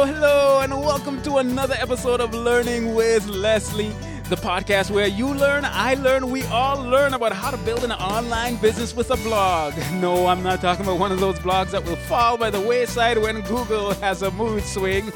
Hello, and welcome to another episode of Learning with Leslie, the podcast where you learn, I learn, we all learn about how to build an online business with a blog. No, I'm not talking about one of those blogs that will fall by the wayside when Google has a mood swing.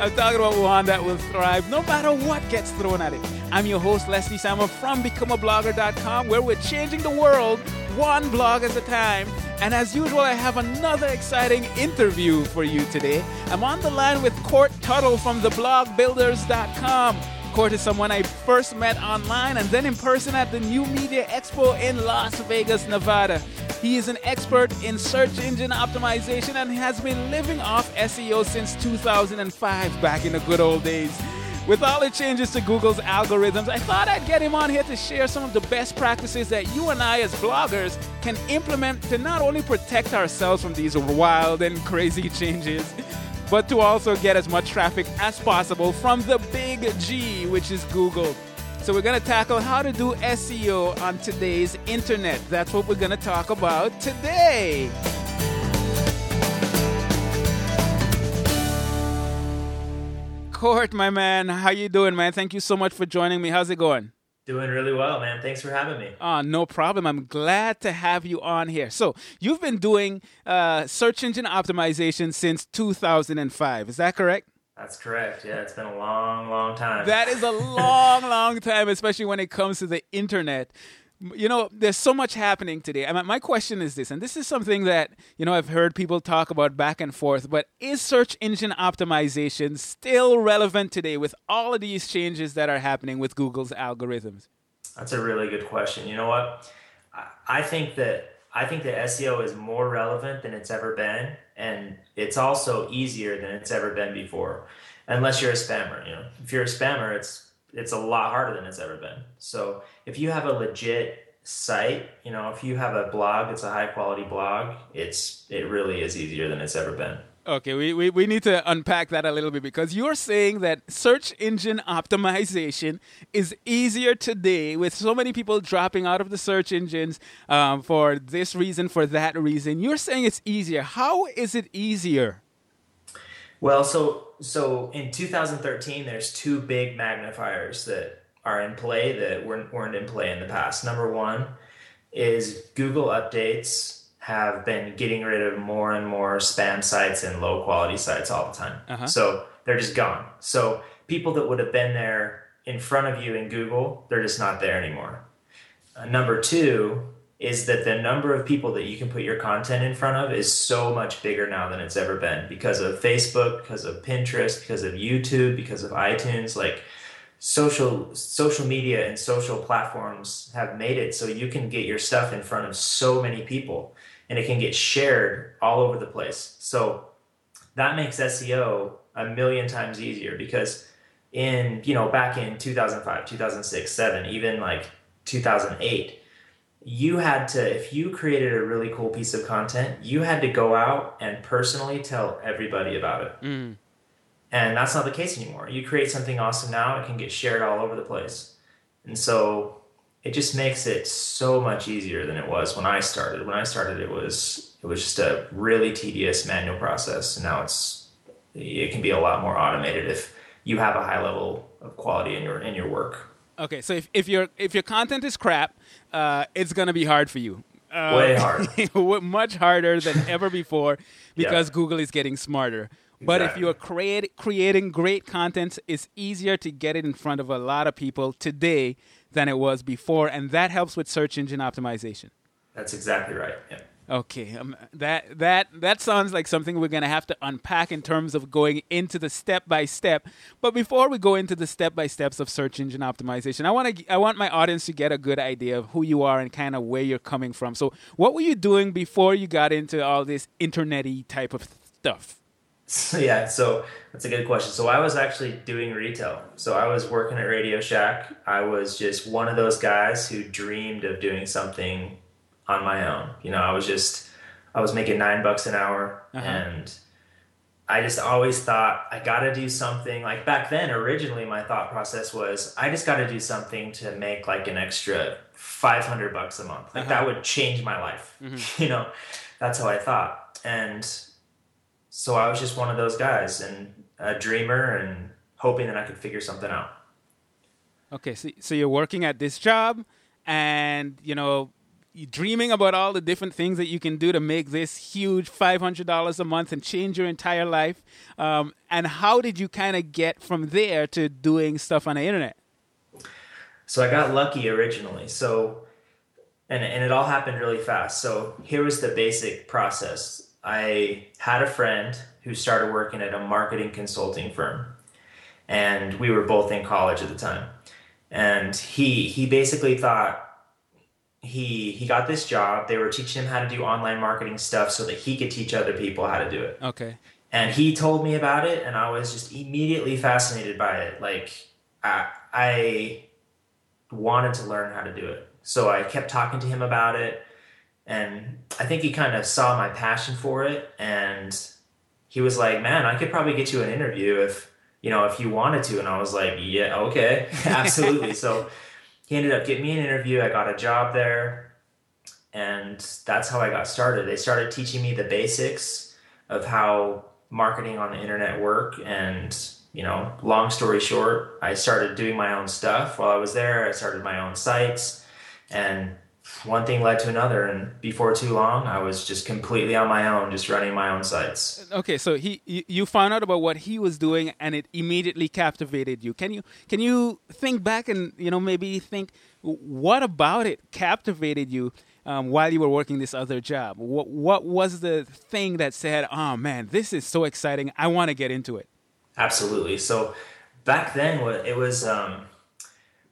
I'm talking about one that will thrive no matter what gets thrown at it. I'm your host, Leslie Samer from becomeablogger.com, where we're changing the world one blog at a time. And as usual, I have another exciting interview for you today. I'm on the line with Court Tuttle from theblogbuilders.com. Court is someone I first met online and then in person at the New Media Expo in Las Vegas, Nevada. He is an expert in search engine optimization and has been living off SEO since 2005, back in the good old days. With all the changes to Google's algorithms, I thought I'd get him on here to share some of the best practices that you and I as bloggers can implement to not only protect ourselves from these wild and crazy changes, but to also get as much traffic as possible from the big G, which is Google. So we're going to tackle how to do SEO on today's internet. That's what we're going to talk about today. Court, my man. How you doing, man? Thank you so much for joining me. How's it going? Doing really well, man. Thanks for having me. No problem. I'm glad to have you on here. So you've been doing search engine optimization since 2005. Is that correct? That's correct. Yeah, it's been a long, long time. That is a long, long time, especially when it comes to the internet. You know, there's so much happening today. I mean, my question is this, and this is something that, you know, I've heard people talk about back and forth, but is search engine optimization still relevant today with all of these changes that are happening with Google's algorithms? That's a really good question. You know what? I think that SEO is more relevant than it's ever been, and it's also easier than it's ever been before, unless you're a spammer. You know, if you're a spammer, it's a lot harder than it's ever been. So if you have a legit site, you know, if you have a blog, it's a high quality blog, it really is easier than it's ever been. Okay, we need to unpack that a little bit, because you're saying that search engine optimization is easier today with so many people dropping out of the search engines for this reason, for that reason. You're saying it's easier. How is it easier? Well, so in 2013, there's two big magnifiers that are in play that weren't in play in the past. Number one is Google updates have been getting rid of more and more spam sites and low quality sites all the time. Uh-huh. So they're just gone. So people that would have been there in front of you in Google, they're just not there anymore. Number two is that the number of people that you can put your content in front of is so much bigger now than it's ever been, because of Facebook, because of Pinterest, because of YouTube, because of iTunes. Like social media and social platforms have made it so you can get your stuff in front of so many people, and it can get shared all over the place. So that makes SEO 1,000,000 times easier, because in, you know, back in 2005, 2006, 7, even like 2008, you had to, if you created a really cool piece of content, you had to go out and personally tell everybody about it. Mm. And that's not the case anymore. You create something awesome now, it can get shared all over the place. And so it just makes it so much easier than it was when I started. When I started, it was just a really tedious manual process. And now it can be a lot more automated if you have a high level of quality in your work. Okay, so if your content is crap, it's going to be hard for you. Way hard. Much harder than ever before, because Google is getting smarter. Exactly. But if you are creating great content, it's easier to get it in front of a lot of people today than it was before, and that helps with search engine optimization. That's exactly right, yeah. Okay, that sounds like something we're going to have to unpack in terms of going into the step-by-step. But before we go into the step-by-steps of search engine optimization, I want my audience to get a good idea of who you are and kind of where you're coming from. So what were you doing before you got into all this internet-y type of stuff? Yeah, so that's a good question. So I was actually doing retail. So I was working at Radio Shack. I was just one of those guys who dreamed of doing something on my own. You know, I was making $9 an hour, and I just always thought I got to do something. Like back then, originally my thought process was I just got to do something to make like an extra $500 a month. Like that would change my life. Mm-hmm. You know, that's how I thought. And so I was just one of those guys and a dreamer and hoping that I could figure something out. Okay. So you're working at this job and, you know, you're dreaming about all the different things that you can do to make this huge $500 a month and change your entire life. And how did you kind of get from there to doing stuff on the internet? So I got lucky originally. So, and it all happened really fast. So here was the basic process. I had a friend who started working at a marketing consulting firm, and we were both in college at the time. And he basically thought, He got this job. They were teaching him how to do online marketing stuff so that he could teach other people how to do it. Okay. And he told me about it, and I was just immediately fascinated by it. Like, I wanted to learn how to do it. So I kept talking to him about it, and I think he kind of saw my passion for it, and he was like, man, I could probably get you an interview if you wanted to. And I was like, yeah, okay, absolutely. So he ended up getting me an interview. I got a job there, and that's how I got started. They started teaching me the basics of how marketing on the internet work. And, you know, long story short, I started doing my own stuff while I was there. I started my own sites, and one thing led to another. And before too long, I was just completely on my own, just running my own sites. Okay. So you found out about what he was doing, and it immediately captivated you. Can you think back and, you know, maybe think what about it captivated you while you were working this other job? What was the thing that said, oh man, this is so exciting. I want to get into it. Absolutely. So back then it was,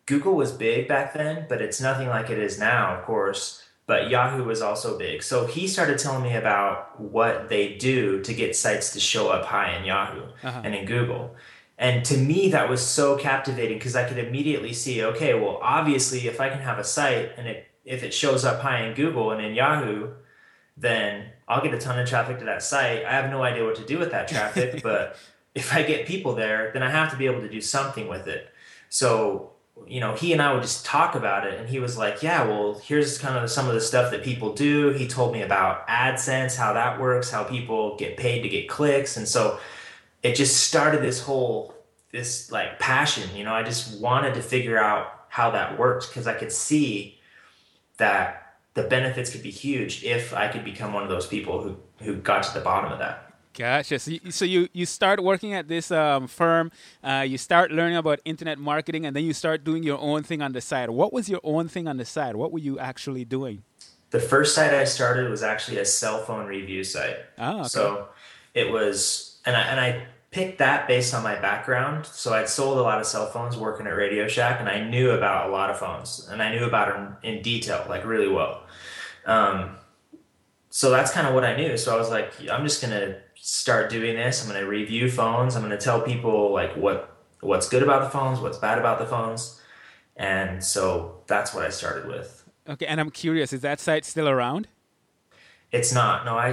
Google was big back then, but it's nothing like it is now, of course. But Yahoo was also big. So he started telling me about what they do to get sites to show up high in Yahoo and in Google. And to me, that was so captivating because I could immediately see, okay, well, obviously, if I can have a site and if it shows up high in Google and in Yahoo, then I'll get a ton of traffic to that site. I have no idea what to do with that traffic, but if I get people there, then I have to be able to do something with it. So, you know, he and I would just talk about it, and he was like, yeah, well, here's kind of some of the stuff that people do. He told me about AdSense, how that works, how people get paid to get clicks. And so it just started this passion, you know, I just wanted to figure out how that works because I could see that the benefits could be huge if I could become one of those people who got to the bottom of that. Gotcha. So you start working at this firm, you start learning about internet marketing, and then you start doing your own thing on the side. What was your own thing on the side? What were you actually doing? The first site I started was actually a cell phone review site. Oh, okay. So it was, and I picked that based on my background. So I'd sold a lot of cell phones working at Radio Shack, and I knew about a lot of phones, and I knew about them in detail, like really well. So that's kind of what I knew. So I was like, I'm just going to start doing this. I'm going to review phones. I'm going to tell people like what's good about the phones, what's bad about the phones. And so that's what I started with. Okay. And I'm curious, is that site still around? It's not. No, I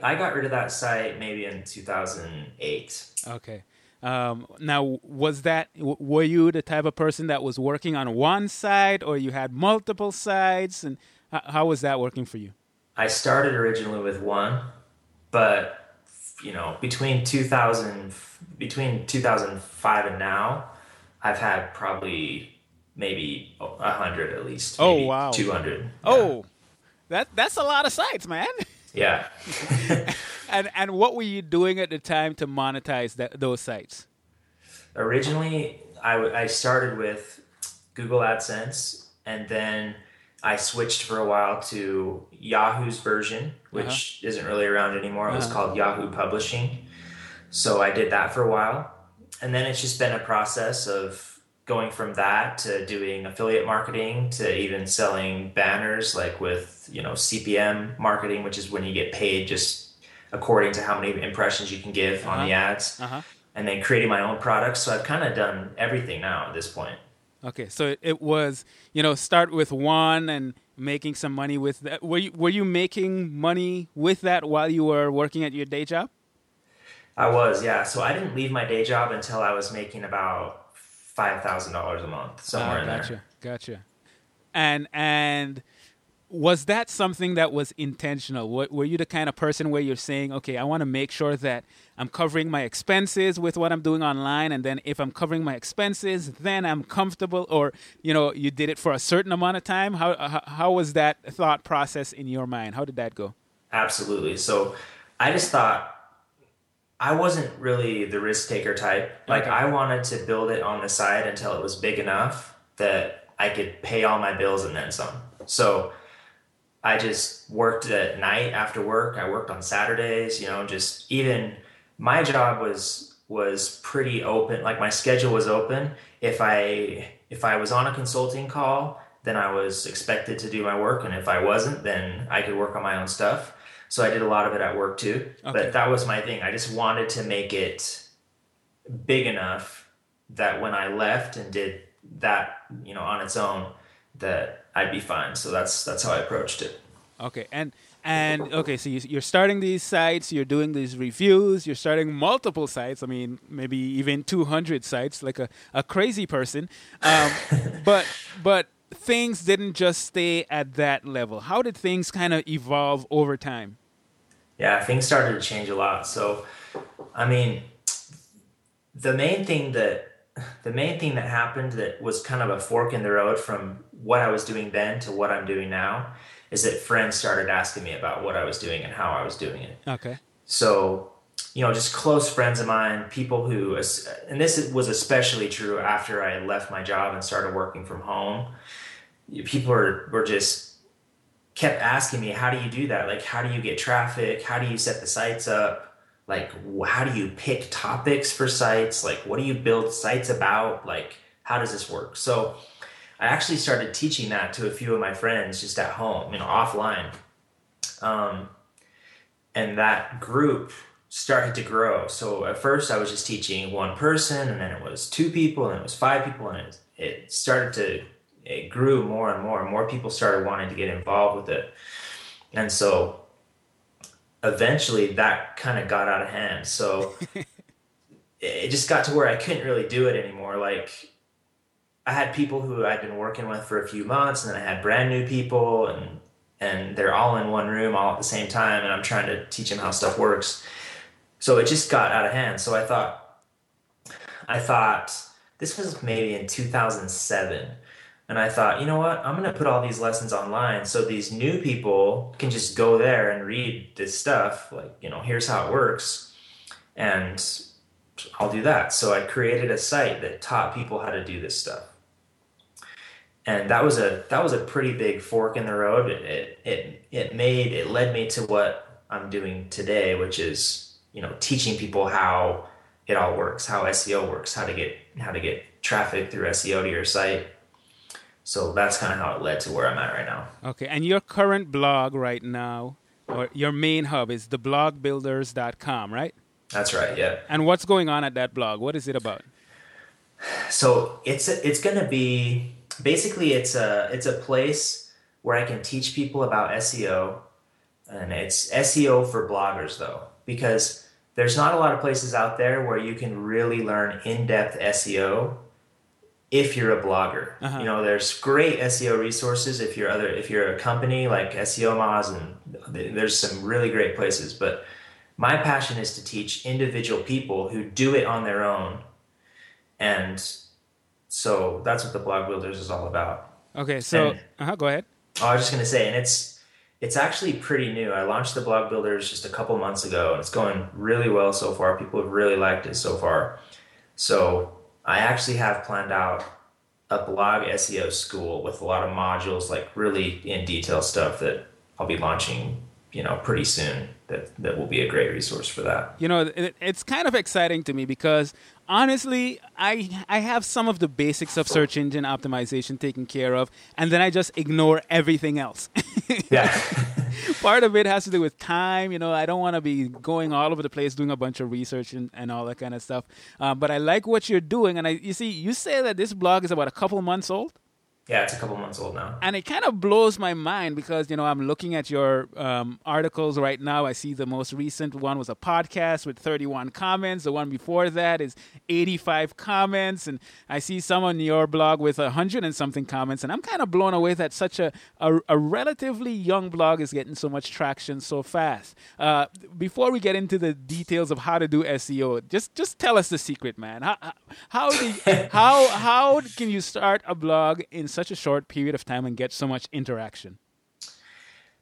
got rid of that site maybe in 2008. Okay. Now, were you the type of person that was working on one site, or you had multiple sites, and how was that working for you? I started originally with one, but you know, between 2005 and now, I've had probably maybe 100 at least. Oh wow, 200. Oh, yeah. That's a lot of sites, man. Yeah. And what were you doing at the time to monetize those sites? Originally, I started with Google AdSense, and then I switched for a while to Yahoo's version, which isn't really around anymore. It was called Yahoo Publishing. So I did that for a while. And then it's just been a process of going from that to doing affiliate marketing to even selling banners, like with, you know, CPM marketing, which is when you get paid just according to how many impressions you can give on the ads, and then creating my own products. So I've kind of done everything now at this point. Okay, so it was, you know, start with one and making some money with that. Were you making money with that while you were working at your day job? I was, yeah. So I didn't leave my day job until I was making about $5,000 a month, somewhere in there. Gotcha. And was that something that was intentional? Were you the kind of person where you're saying, okay, I want to make sure that I'm covering my expenses with what I'm doing online, and then if I'm covering my expenses, then I'm comfortable? Or, you know, you did it for a certain amount of time? How was that thought process in your mind? How did that go? Absolutely. So I just thought, I wasn't really the risk taker type. Like, I wanted to build it on the side until it was big enough that I could pay all my bills and then some. So I just worked at night after work. I worked on Saturdays, you know, just even my job was pretty open. Like, my schedule was open. If I was on a consulting call, then I was expected to do my work. And if I wasn't, then I could work on my own stuff. So I did a lot of it at work too. Okay. But that was my thing. I just wanted to make it big enough that when I left and did that, you know, on its own, that I'd be fine. So that's how I approached it. Okay. And okay, so you're starting these sites, you're doing these reviews, you're starting multiple sites. I mean, maybe even 200 sites, like a crazy person. But things didn't just stay at that level. How did things kind of evolve over time? Yeah, things started to change a lot. So, I mean, the main thing that happened that was kind of a fork in the road from what I was doing then to what I'm doing now is that friends started asking me about what I was doing and how I was doing it. Okay. So, you know, just close friends of mine, people who, and this was especially true after I left my job and started working from home. People were just kept asking me, how do you do that? Like, how do you get traffic? How do you set the sites up? Like, how do you pick topics for sites? Like, what do you build sites about? Like, how does this work? So I actually started teaching that to a few of my friends just at home, you know, offline. And that group started to grow. So at first I was just teaching one person, and then it was two people, and it was five people. And it grew more and more, and more people started wanting to get involved with it. And so eventually that kind of got out of hand. So it just got to where I couldn't really do it anymore. Like, I had people who I'd been working with for a few months, and then I had brand new people, and they're all in one room all at the same time. And I'm trying to teach them how stuff works. So it just got out of hand. So I thought this was maybe in 2007. And I thought, you know what, I'm going to put all these lessons online so these new people can just go there and read this stuff. Like, you know, here's how it works. And I'll do that. So I created a site that taught people how to do this stuff. And that was a pretty big fork in the road. It led me to what I'm doing today, which is, you know, teaching people how it all works, how SEO works, how to get traffic through SEO to your site. So that's kind of how it led to where I'm at right now. Okay. And your current blog right now, or your main hub, is theblogbuilders.com, right? That's right, yeah. And what's going on at that blog? What is it about? So it's going to be, basically it's a place where I can teach people about SEO. And it's SEO for bloggers, though, because there's not a lot of places out there where you can really learn in-depth SEO if you're a blogger. Uh-huh. You know, there's great SEO resources if you're a company like SEOmoz, and there's some really great places. But my passion is to teach individual people who do it on their own, and so that's what the Blog Builders is all about. Okay, so go ahead. I was just gonna say, and it's actually pretty new. I launched the Blog Builders just a couple months ago, and it's going really well so far. People have really liked it so far. So I actually have planned out a blog SEO school with a lot of modules, like really in detail stuff that I'll be launching, you know, pretty soon. that will be a great resource for that. You know, it's kind of exciting to me because honestly, I have some of the basics of search engine optimization taken care of, and then I just ignore everything else. Yeah. Part of it has to do with time. You know, I don't want to be going all over the place doing a bunch of research and all that kind of stuff. But I like what you're doing. And you see, you say that this blog is about a couple months old? Yeah, it's a couple months old now. And it kind of blows my mind because, you know, I'm looking at your articles right now. I see the most recent one was a podcast with 31 comments. The one before that is 85 comments. And I see some on your blog with 100 and something comments. And I'm kind of blown away that such a relatively young blog is getting so much traction so fast. Before we get into the details of how to do SEO, just tell us the secret, man. How can you start a blog in such a short period of time and get so much interaction?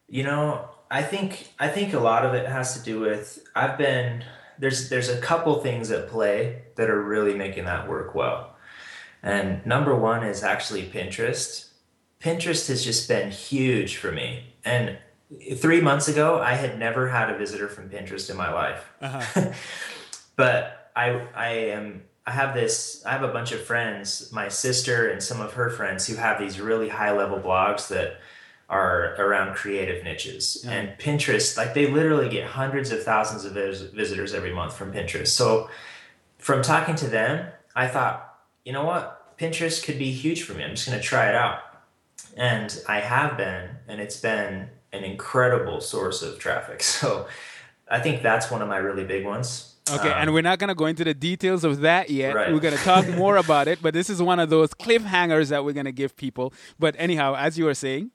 You know, I think a lot of it has to do with there's a couple things at play that are really making that work well. And number one is actually Pinterest. Pinterest has just been huge for me. And 3 months ago, I had never had a visitor from Pinterest in my life. Uh-huh. But I have a bunch of friends, my sister and some of her friends, who have these really high level blogs that are around creative niches. Yeah. And Pinterest, like, they literally get hundreds of thousands of visitors every month from Pinterest. So from talking to them, I thought, you know what? Pinterest could be huge for me. I'm just going to try it out. And I have been, and it's been an incredible source of traffic. So I think that's one of my really big ones. Okay, and we're not going to go into the details of that yet. Right. We're going to talk more about it, but this is one of those cliffhangers that we're going to give people. But anyhow, as you were saying,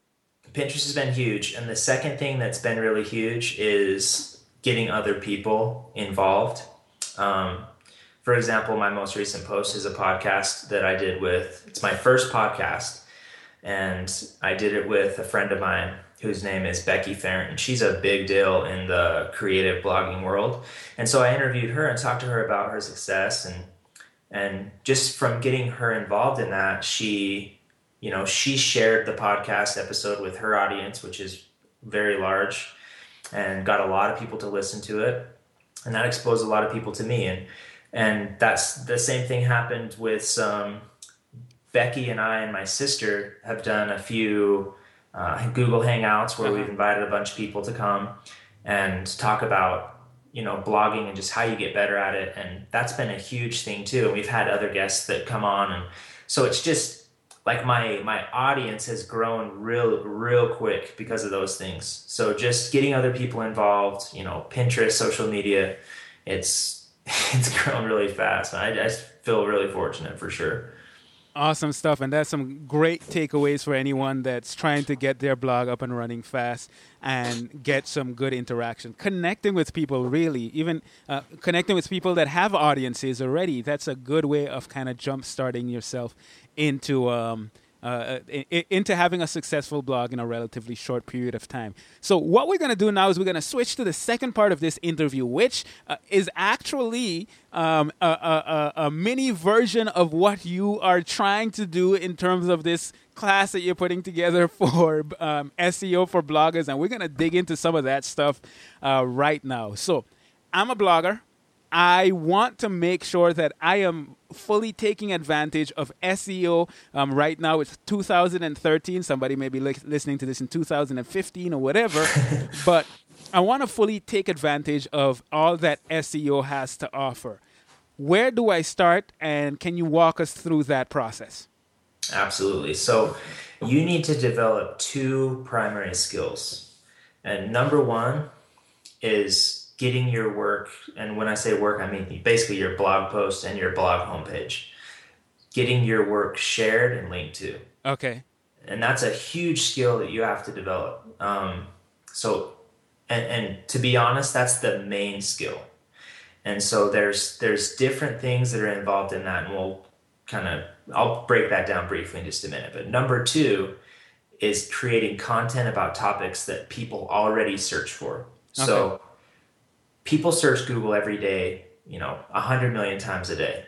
Pinterest has been huge. And the second thing that's been really huge is getting other people involved. For example, my most recent post is a podcast that I did with, it's my first podcast, and I did it with a friend of mine whose name is Becky Ferrant, and she's a big deal in the creative blogging world. And so I interviewed her and talked to her about her success, and just from getting her involved in that, she shared the podcast episode with her audience, which is very large, and got a lot of people to listen to it. And that exposed a lot of people to me. And that's the same thing happened with some, Becky and I and my sister have done a few Google Hangouts where we've invited a bunch of people to come and talk about, you know, blogging and just how you get better at it. And that's been a huge thing too. And we've had other guests that come on. And so it's just like my audience has grown real quick because of those things. So just getting other people involved, you know, Pinterest, social media, it's grown really fast. And I feel really fortunate for sure. Awesome stuff, and that's some great takeaways for anyone that's trying to get their blog up and running fast and get some good interaction. Connecting with people, really, even connecting with people that have audiences already, that's a good way of kind of jump-starting yourself into having a successful blog in a relatively short period of time. So what we're going to do now is we're going to switch to the second part of this interview, which is actually a mini version of what you are trying to do in terms of this class that you're putting together for SEO for bloggers. And we're going to dig into some of that stuff right now. So I'm a blogger. I want to make sure that I am fully taking advantage of SEO. Right now, it's 2013. Somebody may be listening to this in 2015 or whatever. But I want to fully take advantage of all that SEO has to offer. Where do I start? And can you walk us through that process? Absolutely. So you need to develop two primary skills. And number one is getting your work, and when I say work, I mean basically your blog post and your blog homepage, getting your work shared and linked to. Okay. And that's a huge skill that you have to develop. So, to be honest, that's the main skill. And so there's different things that are involved in that, and I'll break that down briefly in just a minute. But number two is creating content about topics that people already search for. Okay. So people search Google every day, you know, 100 million times a day.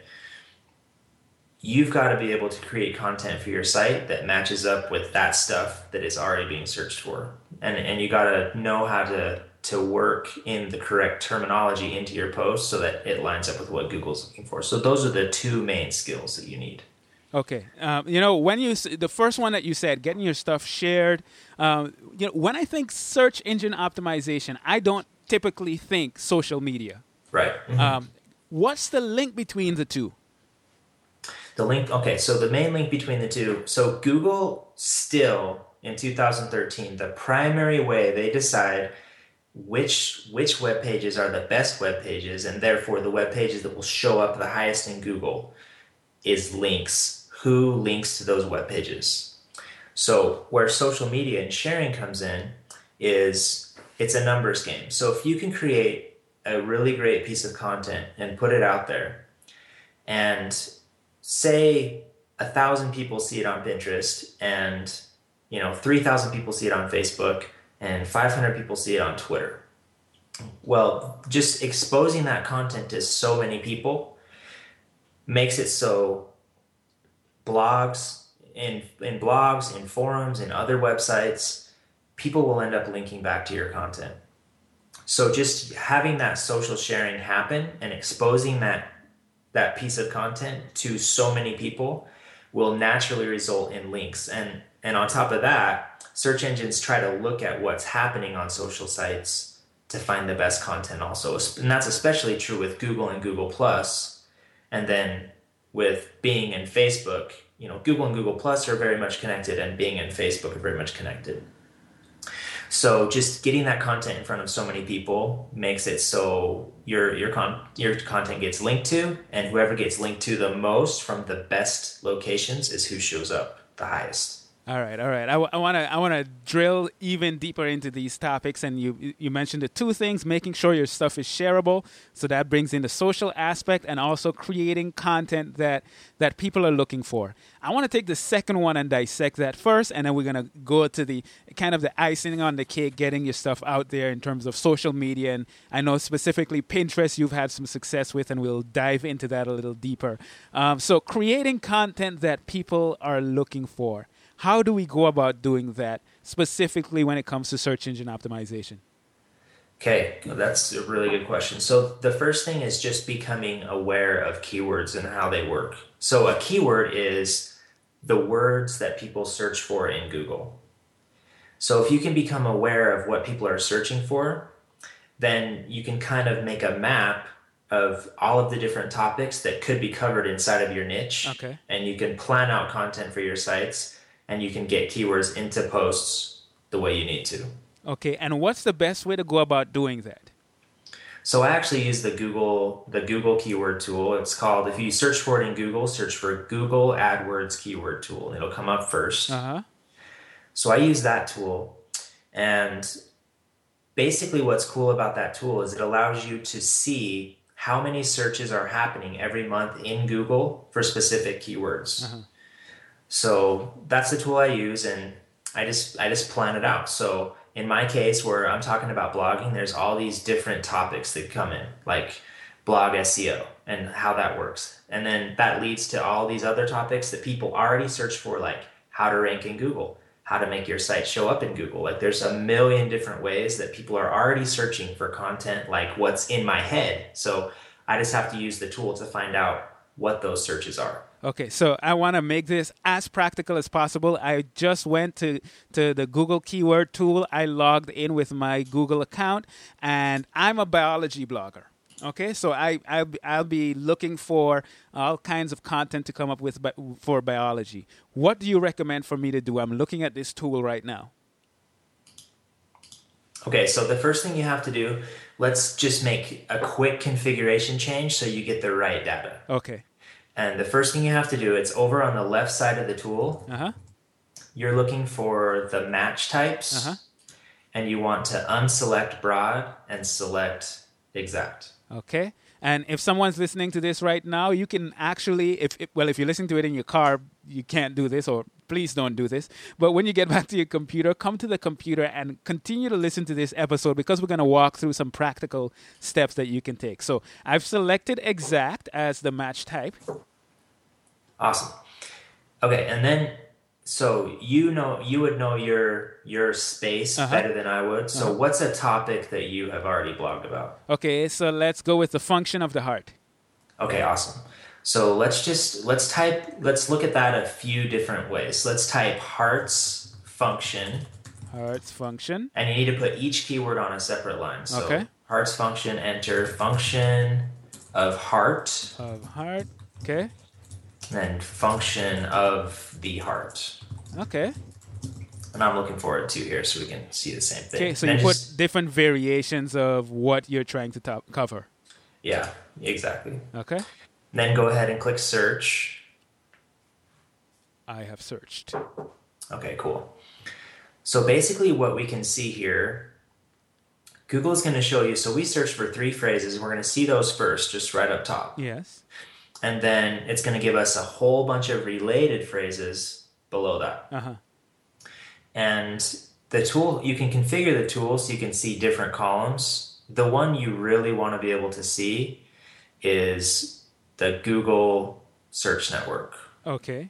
You've got to be able to create content for your site that matches up with that stuff that is already being searched for. And you got to know how to to work in the correct terminology into your post so that it lines up with what Google's looking for. So those are the two main skills that you need. Okay. When the first one that you said, getting your stuff shared, when I think search engine optimization, I don't typically think social media. Right. Mm-hmm. What's the link between the two? The main link between the two. So Google still, in 2013, the primary way they decide which web pages are the best web pages, and therefore the web pages that will show up the highest in Google, is links. Who links to those web pages? So where social media and sharing comes in is it's a numbers game. So if you can create a really great piece of content and put it out there, and say 1,000 people see it on Pinterest, and 3,000 people see it on Facebook, and 500 people see it on Twitter. Well, just exposing that content to so many people makes it so blogs, in forums, in other websites, people will end up linking back to your content. So just having that social sharing happen and exposing that piece of content to so many people will naturally result in links. And on top of that, search engines try to look at what's happening on social sites to find the best content also. And that's especially true with Google and Google Plus. And then with Bing and Facebook, Google and Google Plus are very much connected, and Bing and Facebook are very much connected. So just getting that content in front of so many people makes it so your content gets linked to, and whoever gets linked to the most from the best locations is who shows up the highest. All right. I want to drill even deeper into these topics, and you mentioned the two things: making sure your stuff is shareable, so that brings in the social aspect, and also creating content that people are looking for. I want to take the second one and dissect that first, and then we're gonna go to the kind of the icing on the cake, getting your stuff out there in terms of social media, and I know specifically Pinterest you've had some success with, and we'll dive into that a little deeper. So creating content that people are looking for. How do we go about doing that, specifically when it comes to search engine optimization? Okay, that's a really good question. So the first thing is just becoming aware of keywords and how they work. So a keyword is the words that people search for in Google. So if you can become aware of what people are searching for, then you can kind of make a map of all of the different topics that could be covered inside of your niche. Okay. And you can plan out content for your sites, and you can get keywords into posts the way you need to. Okay, and what's the best way to go about doing that? So I actually use the Google Keyword Tool. It's called, if you search for it in Google, search for Google AdWords Keyword Tool. It'll come up first. Uh-huh. So I use that tool. And basically what's cool about that tool is it allows you to see how many searches are happening every month in Google for specific keywords. Uh-huh. So that's the tool I use, and I just plan it out. So in my case, where I'm talking about blogging, there's all these different topics that come in, like blog SEO and how that works. And then that leads to all these other topics that people already search for, like how to rank in Google, how to make your site show up in Google. Like there's a million different ways that people are already searching for content, like what's in my head. So I just have to use the tool to find out what those searches are. Okay, so I want to make this as practical as possible. I just went to the Google Keyword Tool. I logged in with my Google account, and I'm a biology blogger. Okay, so I'll be looking for all kinds of content to come up with for biology. What do you recommend for me to do? I'm looking at this tool right now. Okay, so the first thing you have to do, let's just make a quick configuration change so you get the right data. Okay. And the first thing you have to do, it's over on the left side of the tool. Uh-huh. You're looking for the match types, uh-huh, and you want to unselect broad and select exact. Okay. And if someone's listening to this right now, you can actually, if you're listening to it in your car, you can't do this, or please don't do this. But when you get back to your computer, come to the computer and continue to listen to this episode, because we're going to walk through some practical steps that you can take. So I've selected exact as the match type. Awesome. Okay, and then So you would know your space better than I would. So what's a topic that you have already blogged about? Okay, so let's go with the function of the heart. Okay, awesome. So let's look at that a few different ways. Let's type hearts function. Hearts function. And you need to put each keyword on a separate line. So hearts function, enter function of heart. Of heart. Okay. And function of the heart. Okay. And I'm looking forward to here so we can see the same thing. Okay, so you put different variations of what you're trying to cover. Yeah, exactly. Okay. And then go ahead and click search. I have searched. Okay, cool. So basically what we can see here, Google is going to show you. So we searched for three phrases, and we're going to see those first, just right up top. Yes. And then it's going to give us a whole bunch of related phrases below that. And the tool, you can configure the tool so you can see different columns. The one you really want to be able to see is the Google search network. Okay.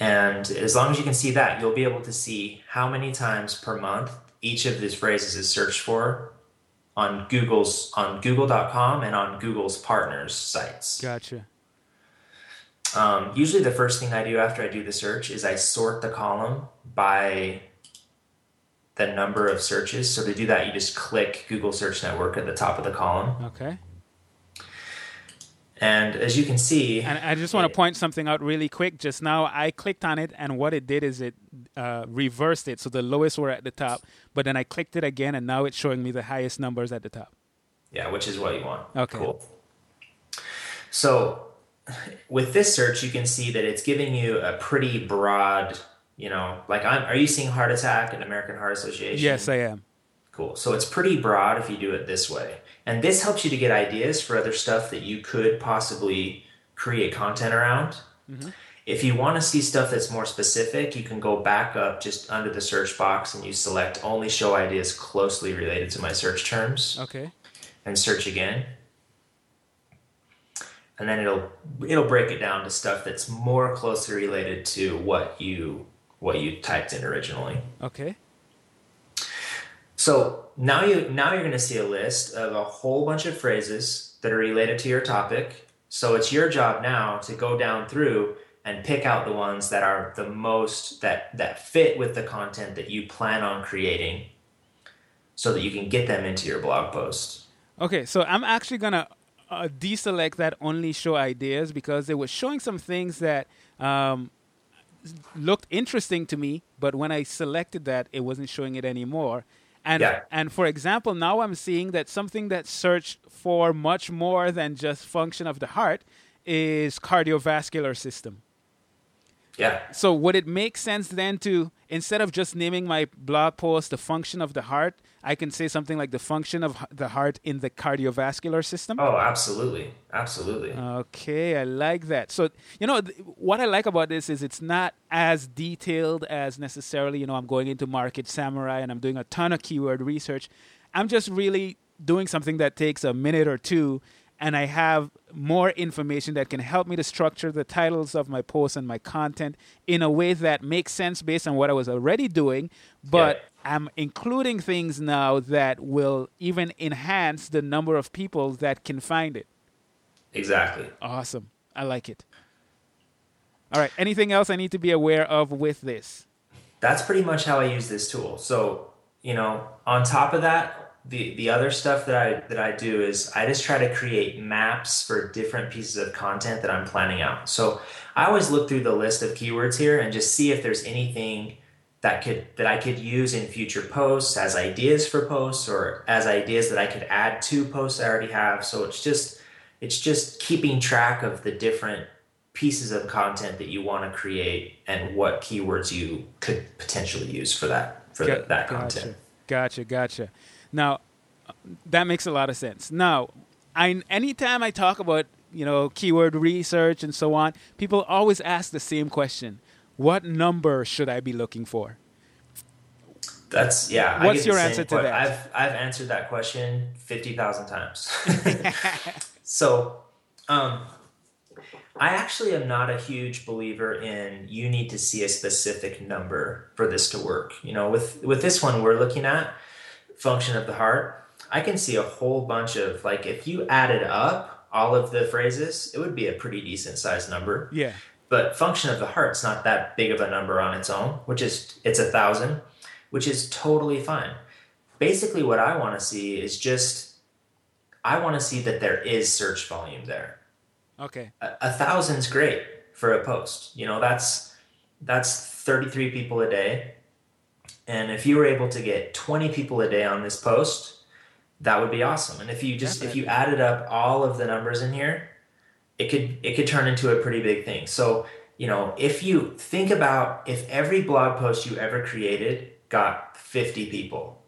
And as long as you can see that, you'll be able to see how many times per month each of these phrases is searched for on Google.com and on Google's partners sites. Gotcha. Usually the first thing I do after I do the search is I sort the column by the number of searches. So to do that, you just click Google Search Network at the top of the column. Okay. And as you can see... And I just want to point something out really quick. Just now, I clicked on it, and what it did is it reversed it. So the lowest were at the top, but then I clicked it again, and now it's showing me the highest numbers at the top. Yeah, which is what you want. Okay. Cool. So... with this search, you can see that it's giving you a pretty broad, you know, like are you seeing heart attack and American Heart Association? Yes, I am. Cool. So it's pretty broad if you do it this way. And this helps you to get ideas for other stuff that you could possibly create content around. Mm-hmm. If you want to see stuff that's more specific, you can go back up just under the search box and you select only show ideas closely related to my search terms. Okay. And search again. And then it'll break it down to stuff that's more closely related to what you typed in originally. Okay. So now you're going to see a list of a whole bunch of phrases that are related to your topic. So it's your job now to go down through and pick out the ones that are the most that fit with the content that you plan on creating, so that you can get them into your blog post. Okay, so I'm actually gonna deselect that only show ideas, because they were showing some things that looked interesting to me, but when I selected that, it wasn't showing it anymore. And for example, now I'm seeing that something that searched for much more than just function of the heart is cardiovascular system. Yeah. So would it make sense then to, instead of just naming my blog post the function of the heart, I can say something like the function of the heart in the cardiovascular system? Oh, absolutely. Absolutely. Okay, I like that. So, you know, what I like about this is it's not as detailed as necessarily, you know, I'm going into Market Samurai and I'm doing a ton of keyword research. I'm just really doing something that takes a minute or two, and I have more information that can help me to structure the titles of my posts and my content in a way that makes sense based on what I was already doing, but... yeah. I'm including things now that will even enhance the number of people that can find it. Exactly. Awesome. I like it. All right. Anything else I need to be aware of with this? That's pretty much how I use this tool. So, you know, on top of that, the other stuff that I do is I just try to create maps for different pieces of content that I'm planning out. So I always look through the list of keywords here and just see if there's anything that I could use in future posts as ideas for posts, or as ideas that I could add to posts I already have. So it's just keeping track of the different pieces of content that you want to create and what keywords you could potentially use for that content. Gotcha. Now, that makes a lot of sense. Now, anytime I talk about, you know, keyword research and so on, people always ask the same question. What number should I be looking for? What's your answer to that? I've answered that question 50,000 times. So I actually am not a huge believer in you need to see a specific number for this to work. You know, with this one we're looking at, function of the heart, I can see a whole bunch of, like, if you added up all of the phrases, it would be a pretty decent sized number. Yeah. But function of the heart's not that big of a number on its own, which is, it's 1,000, which is totally fine. Basically what I want to see is just, I want to see that there is search volume there. Okay. 1,000's great for a post. You know, that's 33 people a day. And if you were able to get 20 people a day on this post, that would be awesome. And if you just, if you added up all of the numbers in here, it could turn into a pretty big thing. So, you know, if you think about, if every blog post you ever created got 50 people,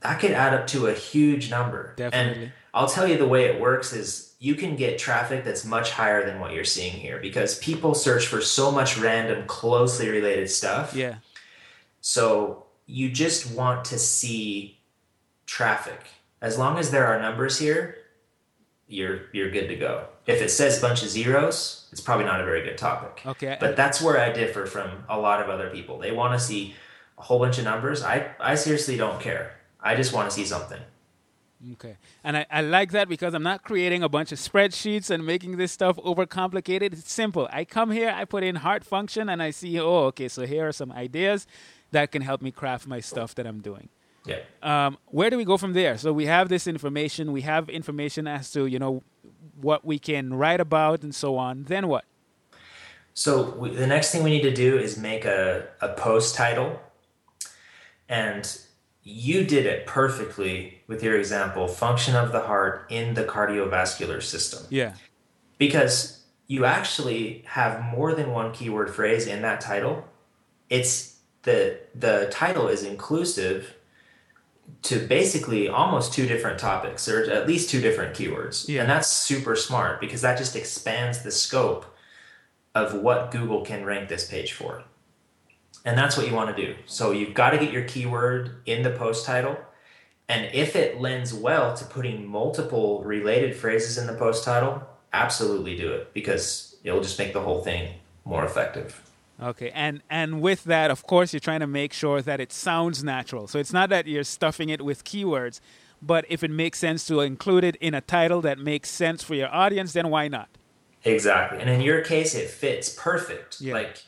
that could add up to a huge number. Definitely. And I'll tell you the way it works is you can get traffic that's much higher than what you're seeing here because people search for so much random, closely related stuff. Yeah. So you just want to see traffic. As long as there are numbers here, you're good to go. If it says a bunch of zeros, it's probably not a very good topic. Okay. But that's where I differ from a lot of other people. They want to see a whole bunch of numbers. I seriously don't care. I just want to see something. Okay. And I like that because I'm not creating a bunch of spreadsheets and making this stuff overcomplicated. It's simple. I come here, I put in heart function, and I see, oh, okay, so here are some ideas that can help me craft my stuff that I'm doing. Yeah. Where do we go from there? So we have this information. We have information as to, you know, what we can write about and so on. Then what? So the next thing we need to do is make a post title. And you did it perfectly with your example, function of the heart in the cardiovascular system. Yeah. Because you actually have more than one keyword phrase in that title. It's the title is inclusive to basically almost two different topics, or at least two different keywords. Yeah. And that's super smart because that just expands the scope of what Google can rank this page for. And that's what you want to do. So you've got to get your keyword in the post title. And if it lends well to putting multiple related phrases in the post title, absolutely do it because it'll just make the whole thing more effective. Okay, and with that, of course, you're trying to make sure that it sounds natural. So it's not that you're stuffing it with keywords, but if it makes sense to include it in a title that makes sense for your audience, then why not? Exactly. And in your case, it fits perfect. Yeah. Like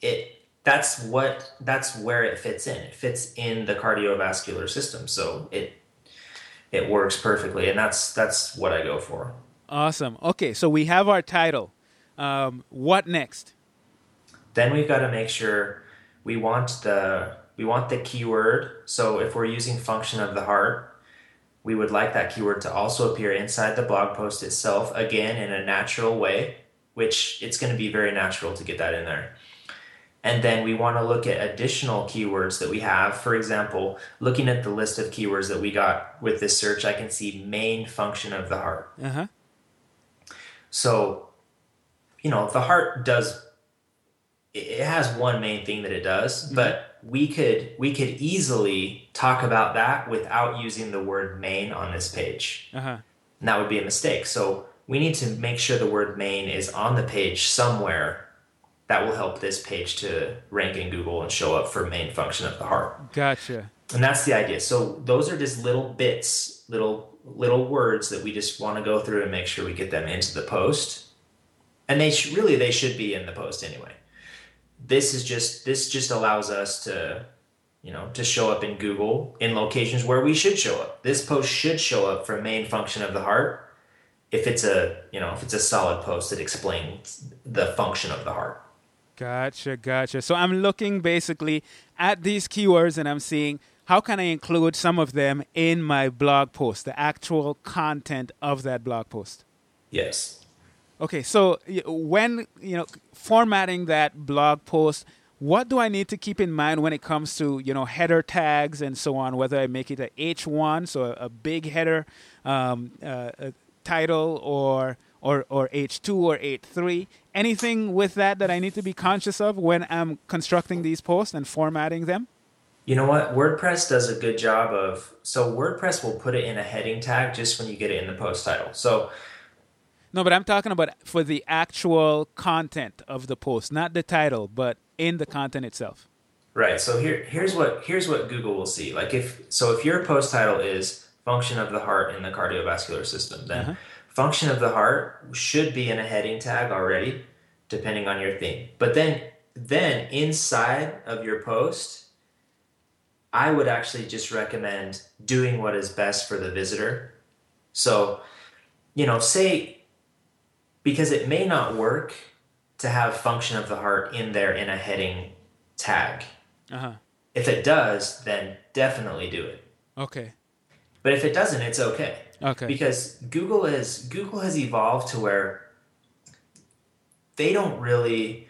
it. That's where it fits in. It fits in the cardiovascular system, so it works perfectly, and that's what I go for. Awesome. Okay, so we have our title. What next? Then we've got to make sure we want the keyword. So if we're using function of the heart, we would like that keyword to also appear inside the blog post itself, again, in a natural way, which it's going to be very natural to get that in there. And then we want to look at additional keywords that we have. For example, looking at the list of keywords that we got with this search, I can see main function of the heart. Uh-huh. So, you know, the heart does... It has one main thing that it does, mm-hmm. but we could easily talk about that without using the word main on this page. Uh-huh. And that would be a mistake. So we need to make sure the word main is on the page somewhere. That will help this page to rank in Google and show up for main function of the heart. Gotcha. And that's the idea. So those are just little bits, little words that we just want to go through and make sure we get them into the post. And they should be in the post anyway. This just allows us to, you know, to show up in Google in locations where we should show up. This post should show up for main function of the heart if it's a solid post that explains the function of the heart. Gotcha. So I'm looking basically at these keywords and I'm seeing how can I include some of them in my blog post, the actual content of that blog post. Yes. Okay, so when, you know, formatting that blog post, what do I need to keep in mind when it comes to, you know, header tags and so on, whether I make it a H1, so a big header a title or H2 or H3, anything with that I need to be conscious of when I'm constructing these posts and formatting them? You know what? WordPress does a good job of, so WordPress will put it in a heading tag just when you get it in the post title. So No, but I'm talking about for the actual content of the post, not the title, but in the content itself. Right. So here's what Google will see. Like if your post title is function of the heart in the cardiovascular system, then function of the heart should be in a heading tag already, depending on your theme. But then inside of your post, I would actually just recommend doing what is best for the visitor. So, you know, say, because it may not work to have function of the heart in there in a heading tag. If it does, then definitely do it. Okay. But if it doesn't, it's okay. Okay. Because Google has evolved to where they don't really,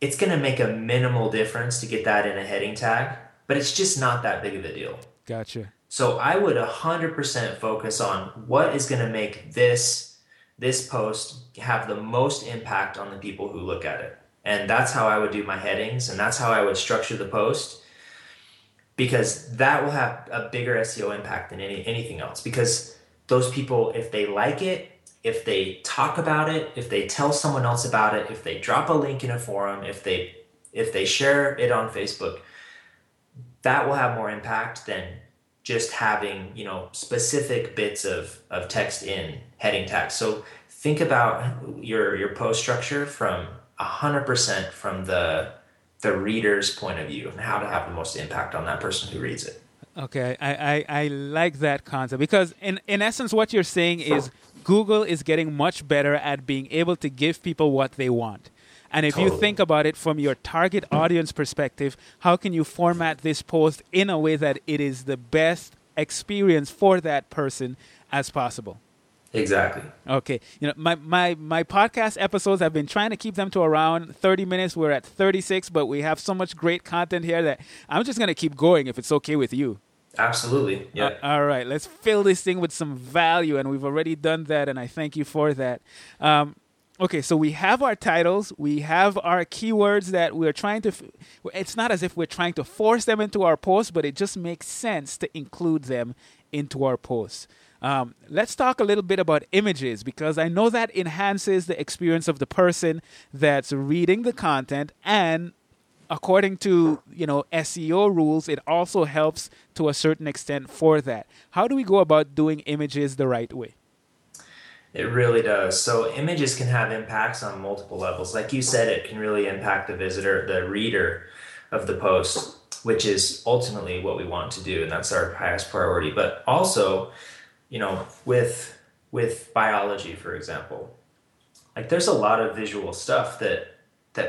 it's going to make a minimal difference to get that in a heading tag, but it's just not that big of a deal. Gotcha. So I would 100% focus on what is going to make this post have the most impact on the people who look at it. And that's how I would do my headings, and that's how I would structure the post, because that will have a bigger SEO impact than anything else. Because those people, if they like it, if they talk about it, if they tell someone else about it, if they drop a link in a forum, if they share it on Facebook, that will have more impact than just having, you know, specific bits of text in heading tags. So think about your post structure from 100% from the reader's point of view and how to have the most impact on that person who reads it. Okay, I like that concept, because in essence what you're saying is Google is getting much better at being able to give people what they want. And if you think about it from your target audience perspective, how can you format this post in a way that it is the best experience for that person as possible? Exactly. Okay. You know, my podcast episodes, I've been trying to keep them to around 30 minutes. We're at 36, but we have so much great content here that I'm just going to keep going if it's okay with you. Absolutely. Yeah. All right. Let's fill this thing with some value. And we've already done that. And I thank you for that. Okay, so we have our titles, we have our keywords that we're trying to, it's not as if we're trying to force them into our posts, but it just makes sense to include them into our posts. Let's talk a little bit about images, because I know that enhances the experience of the person that's reading the content, and according to, you know, SEO rules, it also helps to a certain extent for that. How do we go about doing images the right way? It really does. So images can have impacts on multiple levels. Like you said, it can really impact the visitor, the reader of the post, which is ultimately what we want to do. And that's our highest priority. But also, you know, with biology, for example, like there's a lot of visual stuff that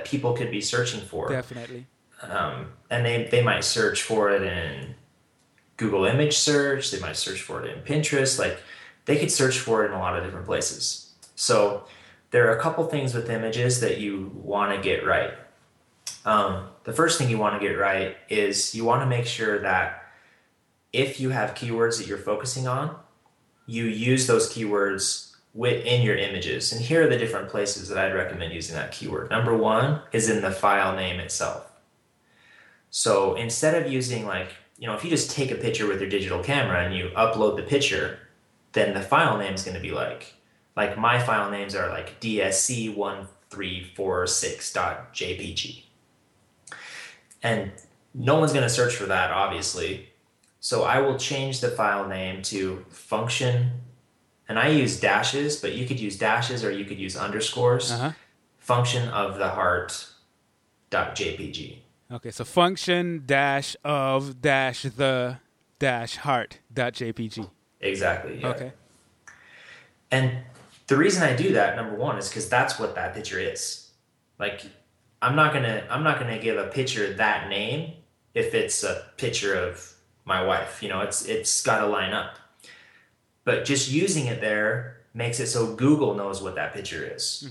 people could be searching for. Definitely. And they might search for it in Google image search. They might search for it in Pinterest. Like, they could search for it in a lot of different places. So there are a couple things with images that you want to get right. The first thing you want to get right is you want to make sure that if you have keywords that you're focusing on, you use those keywords within your images. And here are the different places that I'd recommend using that keyword. Number one is in the file name itself. So instead of using, like, you know, if you just take a picture with your digital camera and you upload the picture, then the file name is going to be like my file names are like dsc1346.jpg. And no one's going to search for that, obviously. So I will change the file name to function. And I use dashes, but you could use dashes or you could use underscores. Function of the heart.jpg. Okay, so function dash of dash the dash heart.jpg. Exactly. Yeah. Okay. And the reason I do that, number one, is because that's what that picture is. Like, I'm not gonna give a picture that name if it's a picture of my wife. You know, it's got to line up. But just using it there makes it so Google knows what that picture is.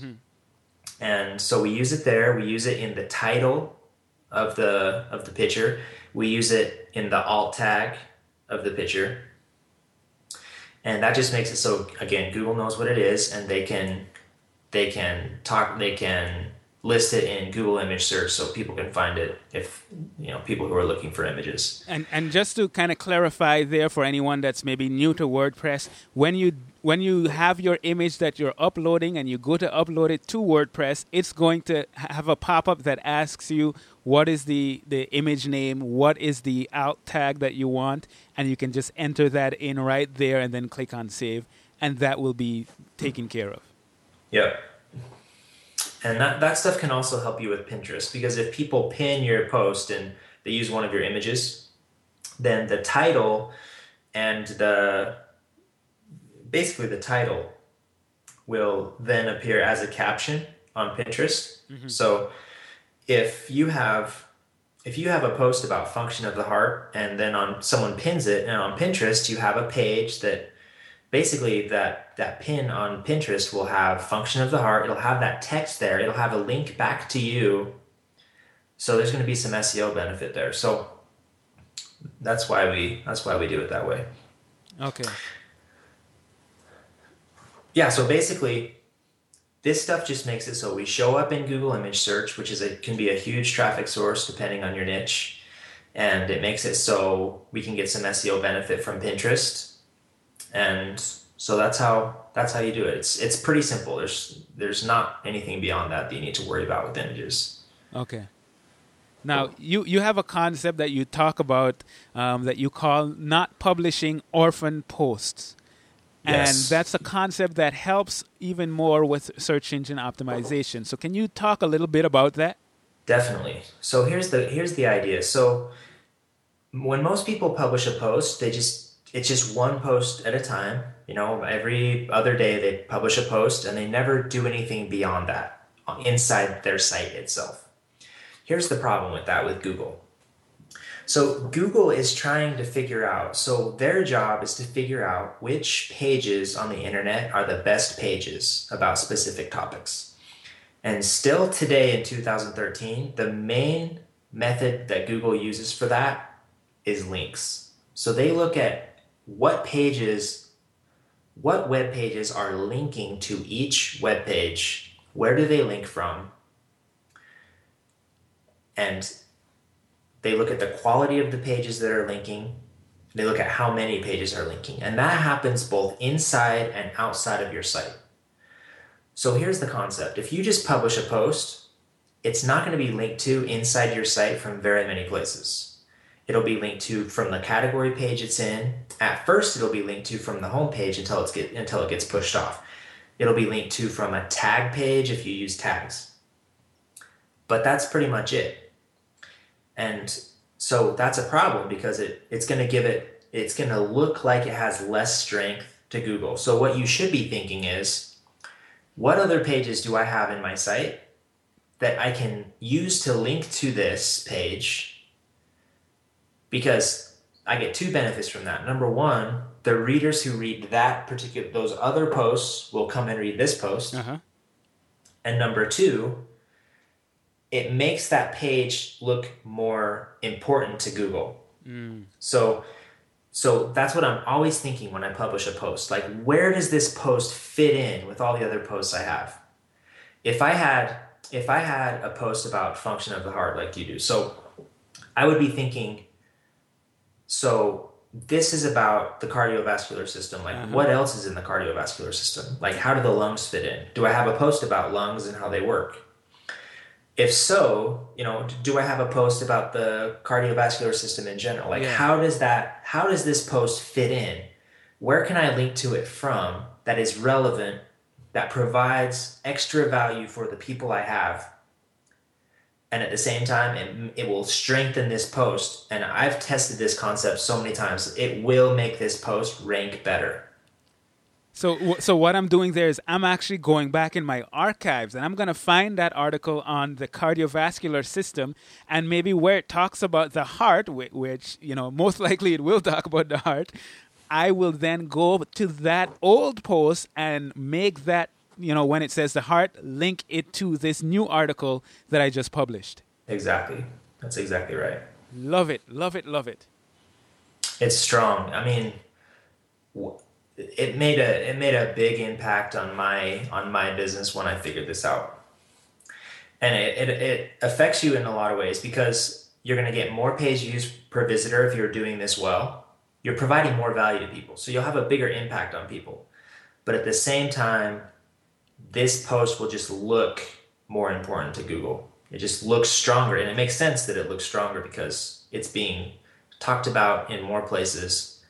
And so we use it there. We use it in the title of the picture. We use it in the alt tag of the picture. And that just makes it so, again, Google knows what it is, and they can list it in Google image search so people can find it if, you know, people who are looking for images. And just to kind of clarify there for anyone that's maybe new to WordPress, when you have your image that you're uploading and you go to upload it to WordPress, it's going to have a pop-up that asks you what is the image name, what is the alt tag that you want, and you can just enter that in right there and then click on save, and that will be taken care of. Yeah. And that stuff can also help you with Pinterest, because if people pin your post and they use one of your images, then the title and the title will then appear as a caption on Pinterest. Mm-hmm. So if you have a post about function of the heart and then someone pins it, and on Pinterest you have a page that basically that pin on Pinterest will have function of the heart. It'll have that text there. It'll have a link back to you. So there's going to be some SEO benefit there. So that's why we do it that way. Okay. Yeah. So basically, this stuff just makes it so we show up in Google image search, which is can be a huge traffic source depending on your niche, and it makes it so we can get some SEO benefit from Pinterest. And so that's how you do it. It's pretty simple. There's not anything beyond that you need to worry about with images. Okay. Now, you have a concept that you talk about that you call not publishing orphan posts. Yes. And that's a concept that helps even more with search engine optimization. So can you talk a little bit about that? Definitely. So here's the idea. So when most people publish a post, it's just one post at a time. You know, every other day they publish a post and they never do anything beyond that inside their site itself. Here's the problem with that with Google. So Google is trying to figure out, so their job is to figure out which pages on the internet are the best pages about specific topics. And still today in 2013, the main method that Google uses for that is links. So they look at what web pages are linking to each web page, where do they link from, and they look at the quality of the pages that are linking, they look at how many pages are linking, and that happens both inside and outside of your site. So here's the concept. If you just publish a post, it's not going to be linked to inside your site from very many places. It'll be linked to from the category page it's in. At first, it'll be linked to from the home page until it gets pushed off. It'll be linked to from a tag page if you use tags. But that's pretty much it. And so that's a problem because it's going to look like it has less strength to Google. So what you should be thinking is, what other pages do I have in my site that I can use to link to this page? Because I get two benefits from that. Number one, the readers who read those other posts will come and read this post. Uh-huh. And number two, it makes that page look more important to Google. Mm. So that's what I'm always thinking when I publish a post. Like, where does this post fit in with all the other posts I have? If I had a post about function of the heart like you do, so I would be thinking, so this is about the cardiovascular system. Like, What else is in the cardiovascular system? Like, how do the lungs fit in? Do I have a post about lungs and how they work? If so, you know, do I have a post about the cardiovascular system in general? Like, how does this post fit in? Where can I link to it from that is relevant, that provides extra value for the people I have? And at the same time, it will strengthen this post. And I've tested this concept so many times. It will make this post rank better. So what I'm doing there is I'm actually going back in my archives and I'm going to find that article on the cardiovascular system and maybe where it talks about the heart, which, you know, most likely it will talk about the heart. I will then go to that old post and make that, you know, when it says the heart, link it to this new article that I just published. Exactly. That's exactly right. Love it. Love it. Love it. It's strong. I mean, it made a big impact on my business when I figured this out. And it affects you in a lot of ways, because you're going to get more page views per visitor if you're doing this well. You're providing more value to people, so you'll have a bigger impact on people. But at the same time, this post will just look more important to Google. It just looks stronger, and it makes sense that it looks stronger because it's being talked about in more places.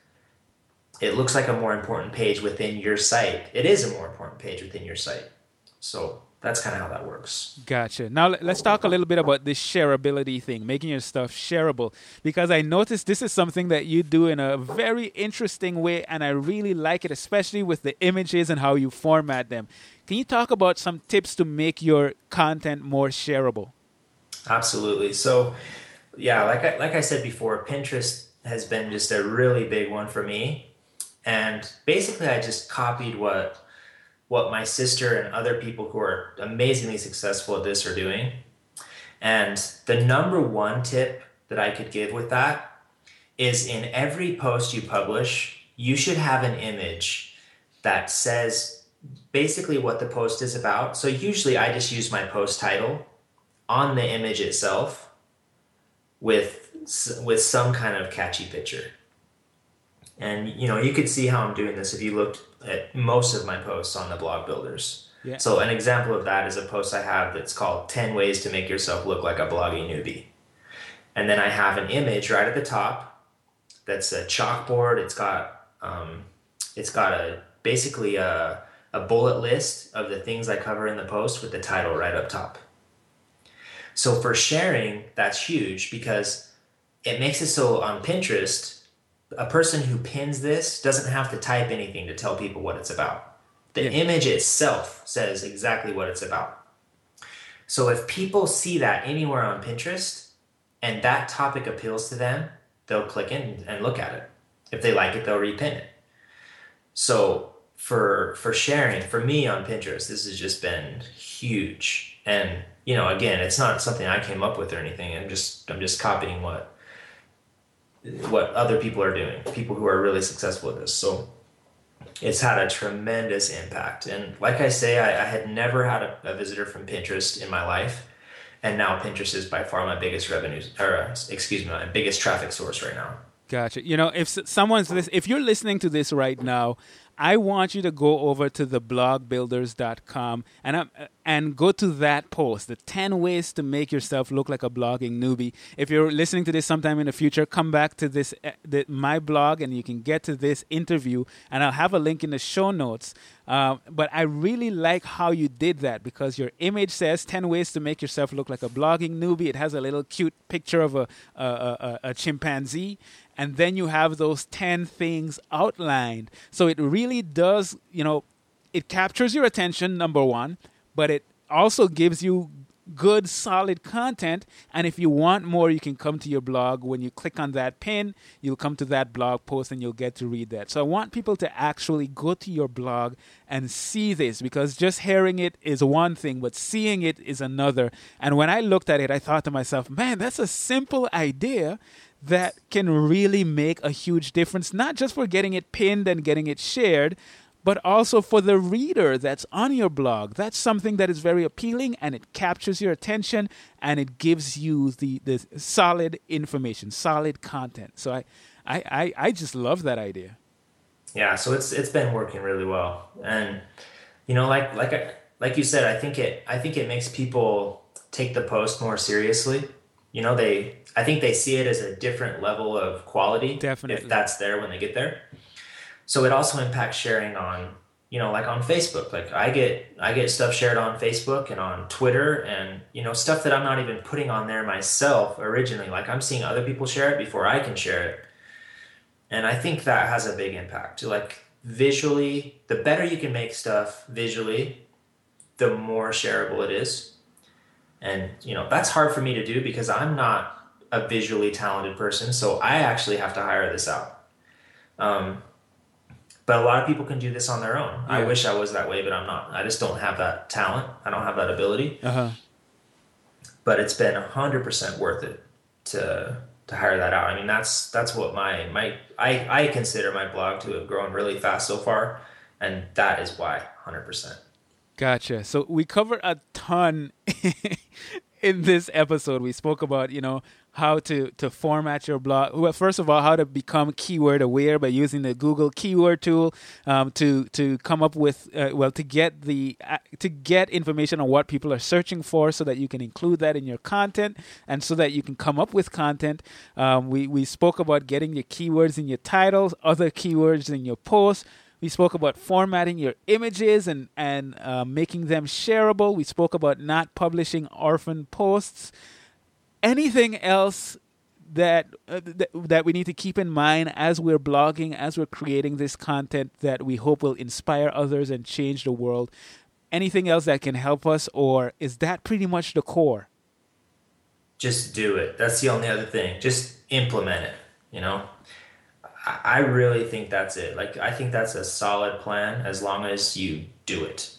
It looks like a more important page within your site. It is a more important page within your site. So that's kind of how that works. Gotcha. Now let's talk a little bit about this shareability thing, making your stuff shareable, because I noticed this is something that you do in a very interesting way, and I really like it, especially with the images and how you format them. Can you talk about some tips to make your content more shareable? Absolutely. So yeah, like I said before, Pinterest has been just a really big one for me. And basically I just copied what my sister and other people who are amazingly successful at this are doing. And the number one tip that I could give with that is, in every post you publish, you should have an image that says basically what the post is about. So usually I just use my post title on the image itself with some kind of catchy picture. And, you know, you could see how I'm doing this if you looked at most of my posts on the Blog Builders. Yeah. So an example of that is a post I have that's called 10 Ways to Make Yourself Look Like a Blogging Newbie. And then I have an image right at the top that's a chalkboard. It's got basically a bullet list of the things I cover in the post with the title right up top. So for sharing, that's huge, because it makes it so on Pinterest, a person who pins this doesn't have to type anything to tell people what it's about. The image itself says exactly what it's about. So if people see that anywhere on Pinterest and that topic appeals to them, they'll click in and look at it. If they like it, they'll repin it. So for sharing, for me on Pinterest, this has just been huge. And, you know, again, it's not something I came up with or anything. I'm just copying what other people are doing, people who are really successful at this. So it's had a tremendous impact. And like I say, I had never had a visitor from Pinterest in my life. And now Pinterest is by far my biggest my biggest traffic source right now. Gotcha. You know, if you're listening to this right now, I want you to go over to theblogbuilders.com and go to that post, the 10 ways to make yourself look like a blogging newbie. If you're listening to this sometime in the future, come back to this my blog, and you can get to this interview, and I'll have a link in the show notes. But I really like how you did that, because your image says 10 ways to make yourself look like a blogging newbie. It has a little cute picture of a chimpanzee. And then you have those 10 things outlined. So it really does, you know, it captures your attention, number one, but it also gives you good, solid content. And if you want more, you can come to your blog. When you click on that pin, you'll come to that blog post and you'll get to read that. So I want people to actually go to your blog and see this, because just hearing it is one thing, but seeing it is another. And when I looked at it, I thought to myself, man, that's a simple idea that can really make a huge difference, not just for getting it pinned and getting it shared, but also for the reader that's on your blog. That's something that is very appealing, and it captures your attention, and it gives you the solid information, solid content. So I just love that idea. Yeah, so it's been working really well. And, you know, like you said, I think it makes people take the post more seriously. You know, I think they see it as a different level of quality. Definitely. If that's there when they get there. So it also impacts sharing on, you know, like on Facebook. Like I get stuff shared on Facebook and on Twitter, and, you know, stuff that I'm not even putting on there myself originally. Like I'm seeing other people share it before I can share it. And I think that has a big impact. Like visually, the better you can make stuff visually, the more shareable it is. And, you know, that's hard for me to do because I'm not a visually talented person, so I actually have to hire this out. But a lot of people can do this on their own. Yeah. I wish I was that way, but I'm not. I just don't have that talent. I don't have that ability. Uh-huh. But it's been 100% worth it to hire that out. I mean, that's what I consider my blog to have grown really fast so far, and that is why 100%. Gotcha. So we covered a ton in this episode. We spoke about, you know, how to format your blog. Well, first of all, how to become keyword aware by using the Google Keyword Tool to come up with, to get information on what people are searching for so that you can include that in your content and so that you can come up with content. We spoke about getting your keywords in your titles, other keywords in your posts. We spoke about formatting your images and making them shareable. We spoke about not publishing orphan posts. Anything else that we need to keep in mind as we're blogging, as we're creating this content that we hope will inspire others and change the world? Anything else that can help us, or is that pretty much the core? Just do it. That's the only other thing. Just implement it, you know? I really think that's it. Like, I think that's a solid plan as long as you do it.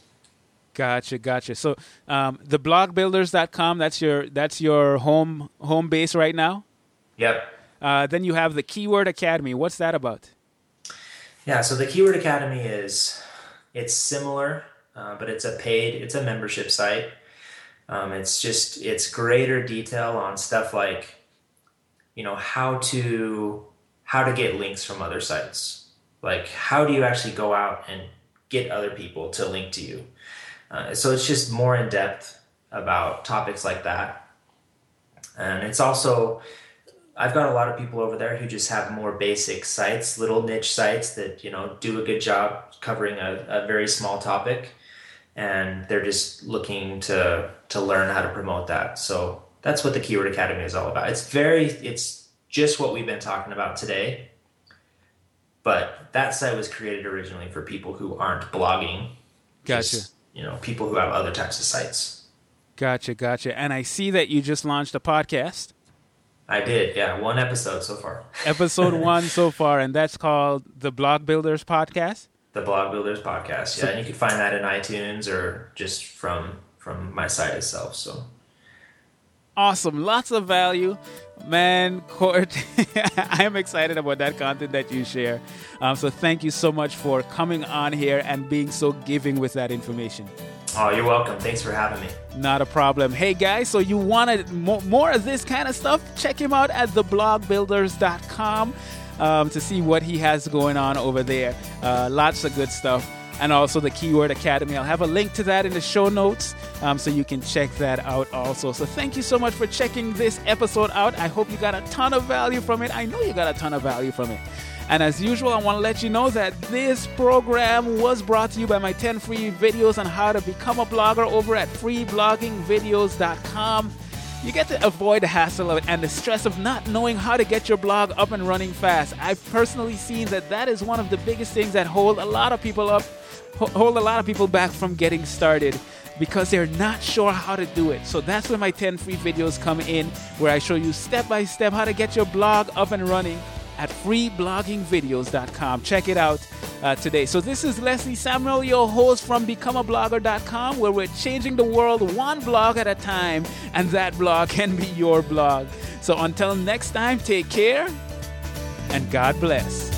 Gotcha. So, theblogbuilders.com, that's your home base right now? Yep. Then you have the Keyword Academy. What's that about? Yeah, so the Keyword Academy it's similar, but it's a membership site. It's greater detail on stuff like, you know, how to get links from other sites. Like, how do you actually go out and get other people to link to you? So it's just more in depth about topics like that. And it's also, I've got a lot of people over there who just have more basic sites, little niche sites that, you know, do a good job covering a very small topic. And they're just looking to learn how to promote that. So that's what the Keyword Academy is all about. It's just what we've been talking about today, but that site was created originally for people who aren't blogging. Gotcha. Just, you know, people who have other types of sites. Gotcha. And I see that you just launched a podcast. I did, yeah. One episode so far. Episode 1 so far, and that's called The Blog Builders Podcast? The Blog Builders Podcast, yeah. So, and you can find that in iTunes or just from my site itself, so... Awesome. Lots of value. Man, Court, I'm excited about that content that you share. So thank you so much for coming on here and being so giving with that information. Oh, you're welcome. Thanks for having me. Not a problem. Hey, guys, so you wanted more of this kind of stuff? Check him out at theblogbuilders.com to see what he has going on over there. Lots of good stuff. And also the Keyword Academy. I'll have a link to that in the show notes, so you can check that out also. So thank you so much for checking this episode out. I hope you got a ton of value from it. I know you got a ton of value from it. And as usual, I want to let you know that this program was brought to you by my 10 free videos on how to become a blogger over at freebloggingvideos.com. You get to avoid the hassle and the stress of not knowing how to get your blog up and running fast. I've personally seen that is one of the biggest things that hold a lot of people back from getting started because they're not sure how to do it. So that's where my 10 free videos come in, where I show you step by step how to get your blog up and running at freebloggingvideos.com. Check it out today. So this is Leslie Samuel, your host from becomeablogger.com, where we're changing the world one blog at a time, and that blog can be your blog. So until next time, take care and God bless.